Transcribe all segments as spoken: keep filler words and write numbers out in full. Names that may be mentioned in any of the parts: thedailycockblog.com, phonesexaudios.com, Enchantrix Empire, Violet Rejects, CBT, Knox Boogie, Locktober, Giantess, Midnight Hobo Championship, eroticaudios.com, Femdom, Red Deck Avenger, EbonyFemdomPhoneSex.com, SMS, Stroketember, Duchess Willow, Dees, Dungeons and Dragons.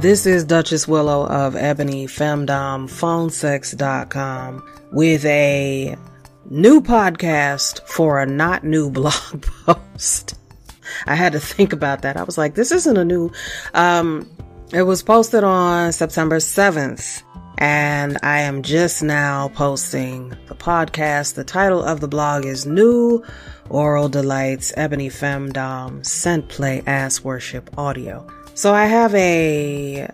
This is Duchess Willow of Ebony Femdom Phone Sex dot com with a new podcast for a not new blog post. I had to think about that. I was like, this isn't a new... Um, it was posted on September seventh, and I am just now posting the podcast. The title of the blog is New Oral Delights, Ebony Femdom, Scent Play, Ass Worship Audio. So I have a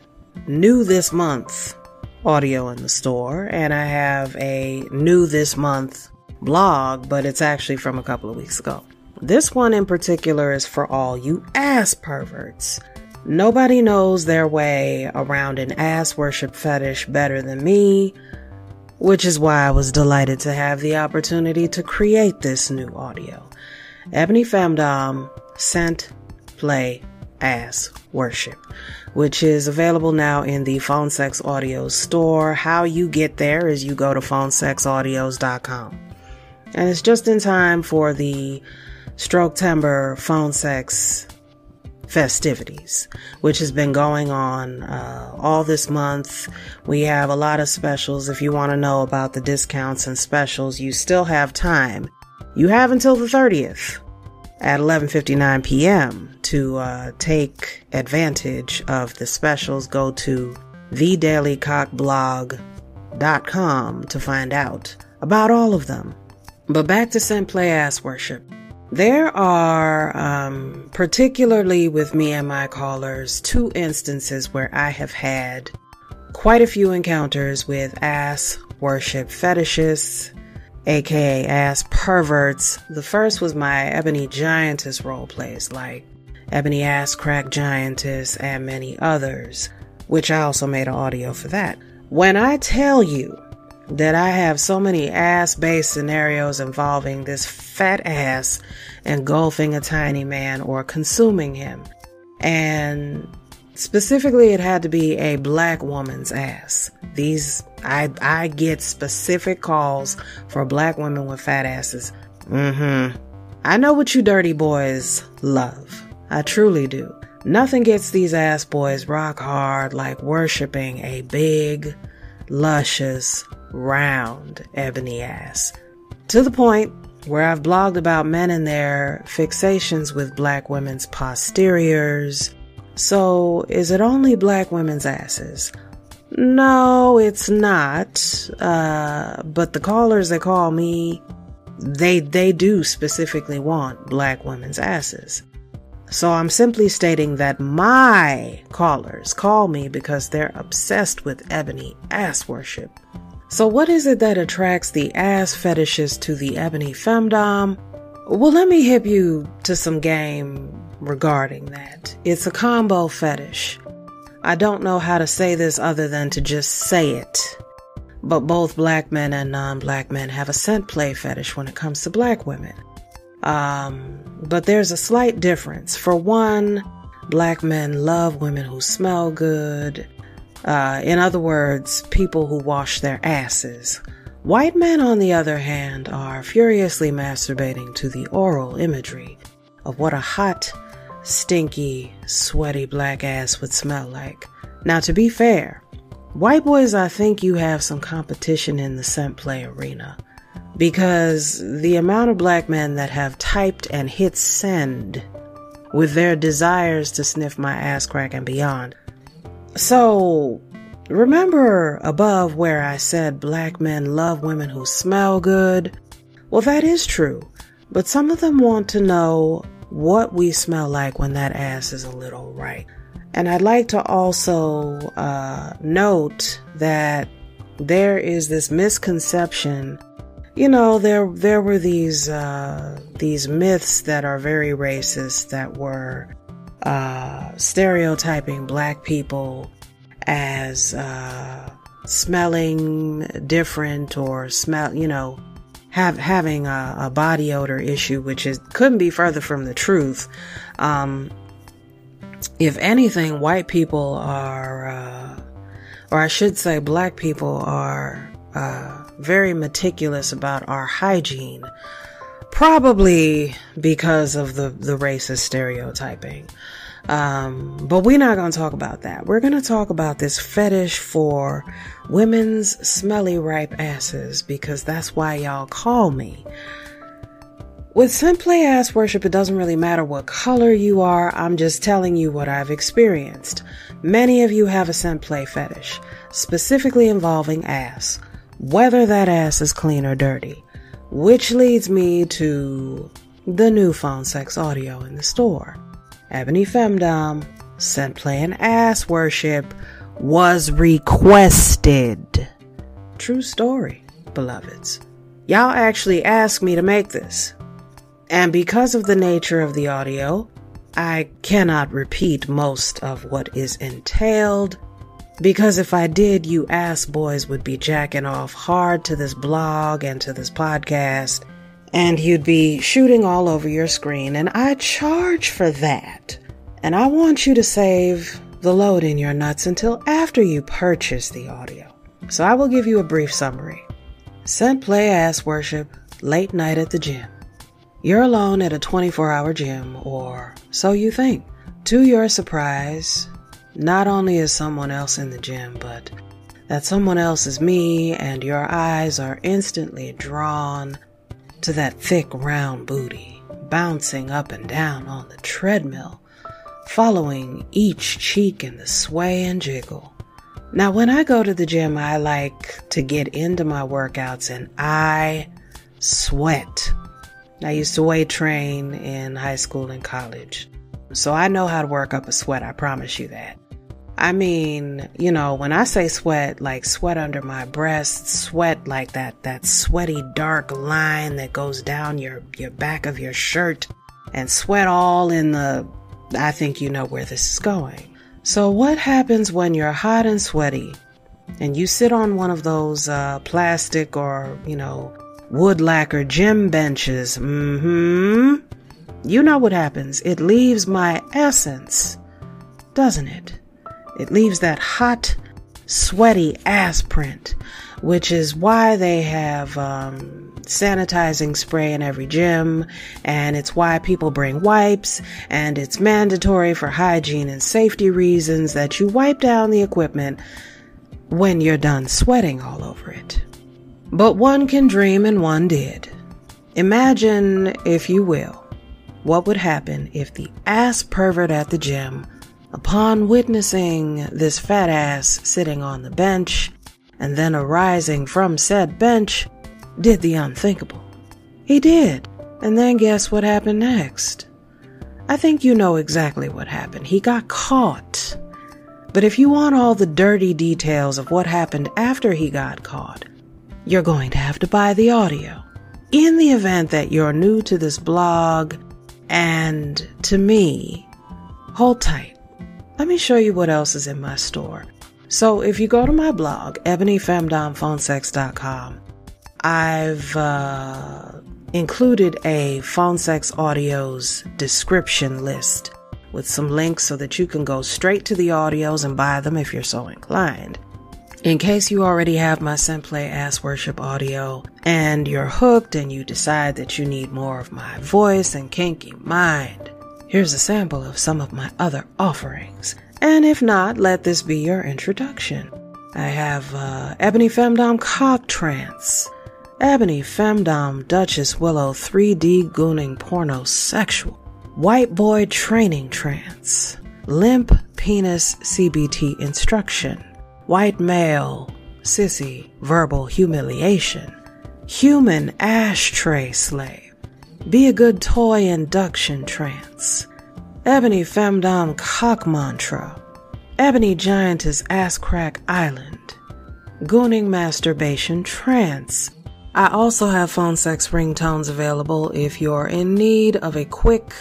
new this month audio in the store, and I have a new this month blog, but it's actually from a couple of weeks ago. This one in particular is for all you ass perverts. Nobody knows their way around an ass worship fetish better than me, which is why I was delighted to have the opportunity to create this new audio. Ebony Femdom, Scent, Play, Ass Worship, which is available now in the Phone Sex Audios store. How you get there is you go to phone sex audios dot com. And it's just in time for the Stroketember phone sex festivities, which has been going on uh, all this month. We have a lot of specials. If you want to know about the discounts and specials, you still have time. You have until the thirtieth at eleven fifty-nine p.m. to uh, take advantage of the specials. Go to the daily cock blog dot com to find out about all of them. But back to Scent Play Ass Worship. There are, um, particularly with me and my callers, two instances where I have had quite a few encounters with ass worship fetishists, aka ass perverts. The first was my Ebony Giantess roleplays, like Ebony Ass Crack Giantess and many others, which I also made an audio for that. When I tell you that I have so many ass-based scenarios involving this fat ass engulfing a tiny man or consuming him. And specifically, it had to be a black woman's ass. These, I I get specific calls for black women with fat asses. Mm-hmm. I know what you dirty boys love. I truly do. Nothing gets these ass boys rock hard like worshiping a big, luscious, round ebony ass, to the point where I've blogged about men and their fixations with black women's posteriors. So is it only black women's asses? No, it's not. Uh, but the callers that call me, they they do specifically want black women's asses. So I'm simply stating that my callers call me because they're obsessed with ebony ass worship. So what is it that attracts the ass fetishes to the Ebony Femdom? Well, let me hip you to some game regarding that. It's a combo fetish. I don't know how to say this other than to just say it. But both black men and non-black men have a scent play fetish when it comes to black women. Um, but there's a slight difference. For one, black men love women who smell good. Uh, in other words, people who wash their asses. White men, on the other hand, are furiously masturbating to the oral imagery of what a hot, stinky, sweaty black ass would smell like. Now, to be fair, white boys, I think you have some competition in the scent play arena, because the amount of black men that have typed and hit send with their desires to sniff my ass crack and beyond. So, remember above where I said black men love women who smell good? Well, that is true, but some of them want to know what we smell like when that ass is a little right. And I'd like to also uh, note that there is this misconception. You know, there there were these uh, these myths that are very racist that were Uh, stereotyping black people as uh, smelling different or smell, you know, have having a, a body odor issue, which is couldn't be further from the truth. Um, if anything, white people are, uh, or I should say, black people are uh, very meticulous about our hygiene. Probably because of the, the racist stereotyping. Um, but we're not going to talk about that. We're going to talk about this fetish for women's smelly ripe asses, because that's why y'all call me. With simply ass worship, it doesn't really matter what color you are. I'm just telling you what I've experienced. Many of you have a simple fetish, specifically involving ass, whether that ass is clean or dirty, which leads me to the new phone sex audio in the store. Ebony Femdom, simple and ass worship was requested. True story, beloveds. Y'all actually asked me to make this. And because of the nature of the audio, I cannot repeat most of what is entailed, because if I did, you ass boys would be jacking off hard to this blog and to this podcast, and you'd be shooting all over your screen, and I charge for that. And I want you to save the load in your nuts until after you purchase the audio. So I will give you a brief summary. Scent play ass worship, late night at the gym. You're alone at a twenty-four hour gym, or so you think. To your surprise, not only is someone else in the gym, but that someone else is me, and your eyes are instantly drawn to that thick, round booty, bouncing up and down on the treadmill, following each cheek in the sway and jiggle. Now, when I go to the gym, I like to get into my workouts, and I sweat. I used to weight train in high school and college, so I know how to work up a sweat, I promise you that. I mean, you know, when I say sweat, like sweat under my breasts, sweat like that, that sweaty dark line that goes down your, your back of your shirt, and sweat all in the, I think you know where this is going. So what happens when you're hot and sweaty and you sit on one of those uh, plastic or, you know, wood lacquer gym benches? Mm-hmm. You know what happens. It leaves my essence, doesn't it? It leaves that hot, sweaty ass print, which is why they have um, sanitizing spray in every gym, and it's why people bring wipes, and it's mandatory for hygiene and safety reasons that you wipe down the equipment when you're done sweating all over it. But one can dream, and one did. Imagine, if you will, what would happen if the ass pervert at the gym, upon witnessing this fat ass sitting on the bench and then arising from said bench, did the unthinkable. He did. And then guess what happened next? I think you know exactly what happened. He got caught. But if you want all the dirty details of what happened after he got caught, you're going to have to buy the audio. In the event that you're new to this blog and to me, hold tight. Let me show you what else is in my store. So if you go to my blog, Ebony Femdom Phone Sex dot com, I've uh, included a phone sex audios description list with some links so that you can go straight to the audios and buy them if you're so inclined. In case you already have my simple ass worship audio and you're hooked and you decide that you need more of my voice and kinky mind, here's a sample of some of my other offerings. And if not, let this be your introduction. I have uh, Ebony Femdom Cock Trance, Ebony Femdom Duchess Willow three D Gooning Porno Sexual, White Boy Training Trance, Limp Penis C B T Instruction, White Male, Sissy, Verbal Humiliation, Human Ashtray Slave, Be a Good Toy Induction Trance, Ebony Femdom Cock Mantra, Ebony Giantess Ass Crack Island, Gooning Masturbation Trance. I also have phone sex ringtones available if you're in need of a quick,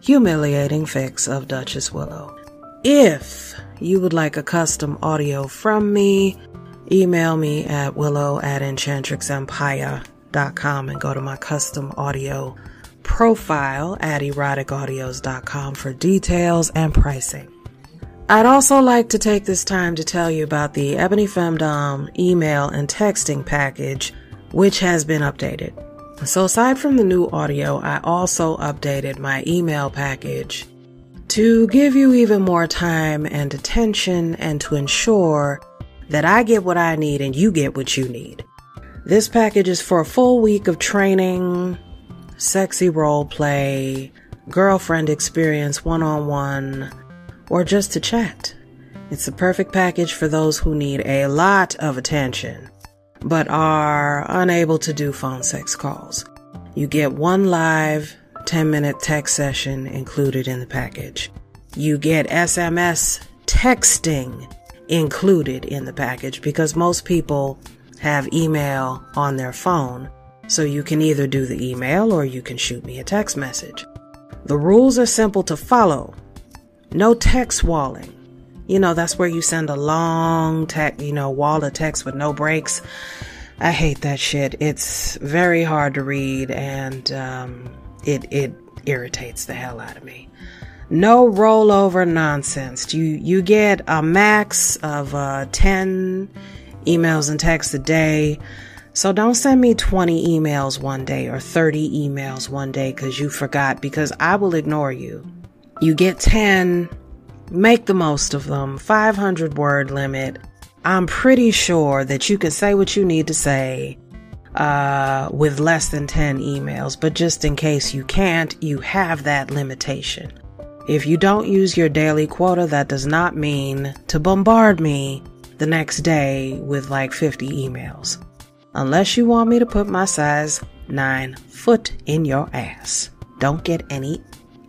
humiliating fix of Duchess Willow. If you would like a custom audio from me, email me at willow at enchantrix empire dot com and go to my custom audio profile at erotic audios dot com for details and pricing. I'd also like to take this time to tell you about the Ebony Femdom email and texting package, which has been updated. So aside from the new audio, I also updated my email package to give you even more time and attention and to ensure that I get what I need and you get what you need. This package is for a full week of training, sexy role play, girlfriend experience one-on-one, or just to chat. It's the perfect package for those who need a lot of attention, but are unable to do phone sex calls. You get one live ten minute text session included in the package. You get S M S texting included in the package because most people have email on their phone. So you can either do the email or you can shoot me a text message. The rules are simple to follow. No text walling. You know, that's where you send a long text, you know, wall of text with no breaks. I hate that shit. It's very hard to read and um, it it irritates the hell out of me. No rollover nonsense. You, you get a max of uh, ten emails and texts a day. So don't send me twenty emails one day or thirty emails one day because you forgot, because I will ignore you. You get ten, make the most of them, five hundred word limit. I'm pretty sure that you can say what you need to say uh, with less than ten emails, but just in case you can't, you have that limitation. If you don't use your daily quota, that does not mean to bombard me the next day with like fifty emails. Unless you want me to put my size nine foot in your ass. Don't get any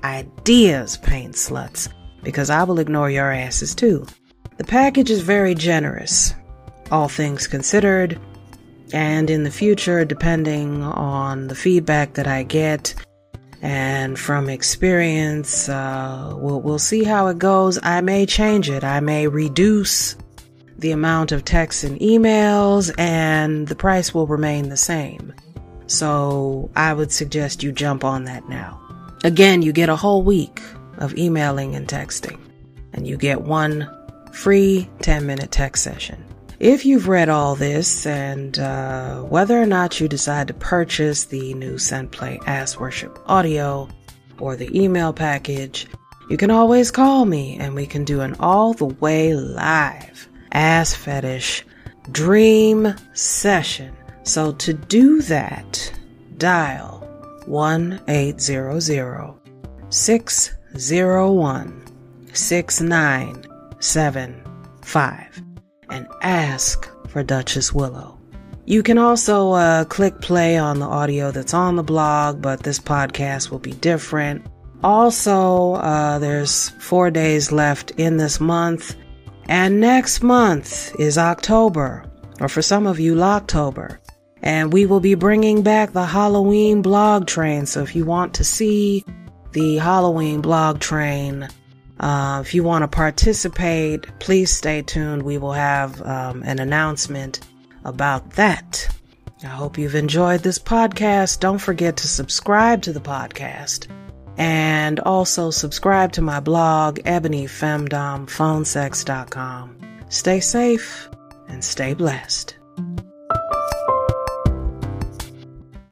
ideas, paint sluts, because I will ignore your asses too. The package is very generous, all things considered, and in the future, depending on the feedback that I get and from experience, uh, we'll, we'll see how it goes. I may change it. I may reduce the amount of texts and emails, and the price will remain the same. So I would suggest you jump on that now. Again, you get a whole week of emailing and texting, and you get one free ten minute text session. If you've read all this and uh, whether or not you decide to purchase the new Scent Play Ass Worship audio or the email package, you can always call me and we can do an all the way live ass fetish dream session. So to do that, dial one eight hundred, six oh one, six nine seven five and ask for Duchess Willow. You can also uh, click play on the audio that's on the blog, but this podcast will be different. Also, uh, there's four days left in this month. And next month is October, or for some of you, Locktober. And we will be bringing back the Halloween blog train. So if you want to see the Halloween blog train, uh, if you want to participate, please stay tuned. We will have um, an announcement about that. I hope you've enjoyed this podcast. Don't forget to subscribe to the podcast. And also subscribe to my blog, Ebony Femdom Phone Sex dot com. Stay safe and stay blessed.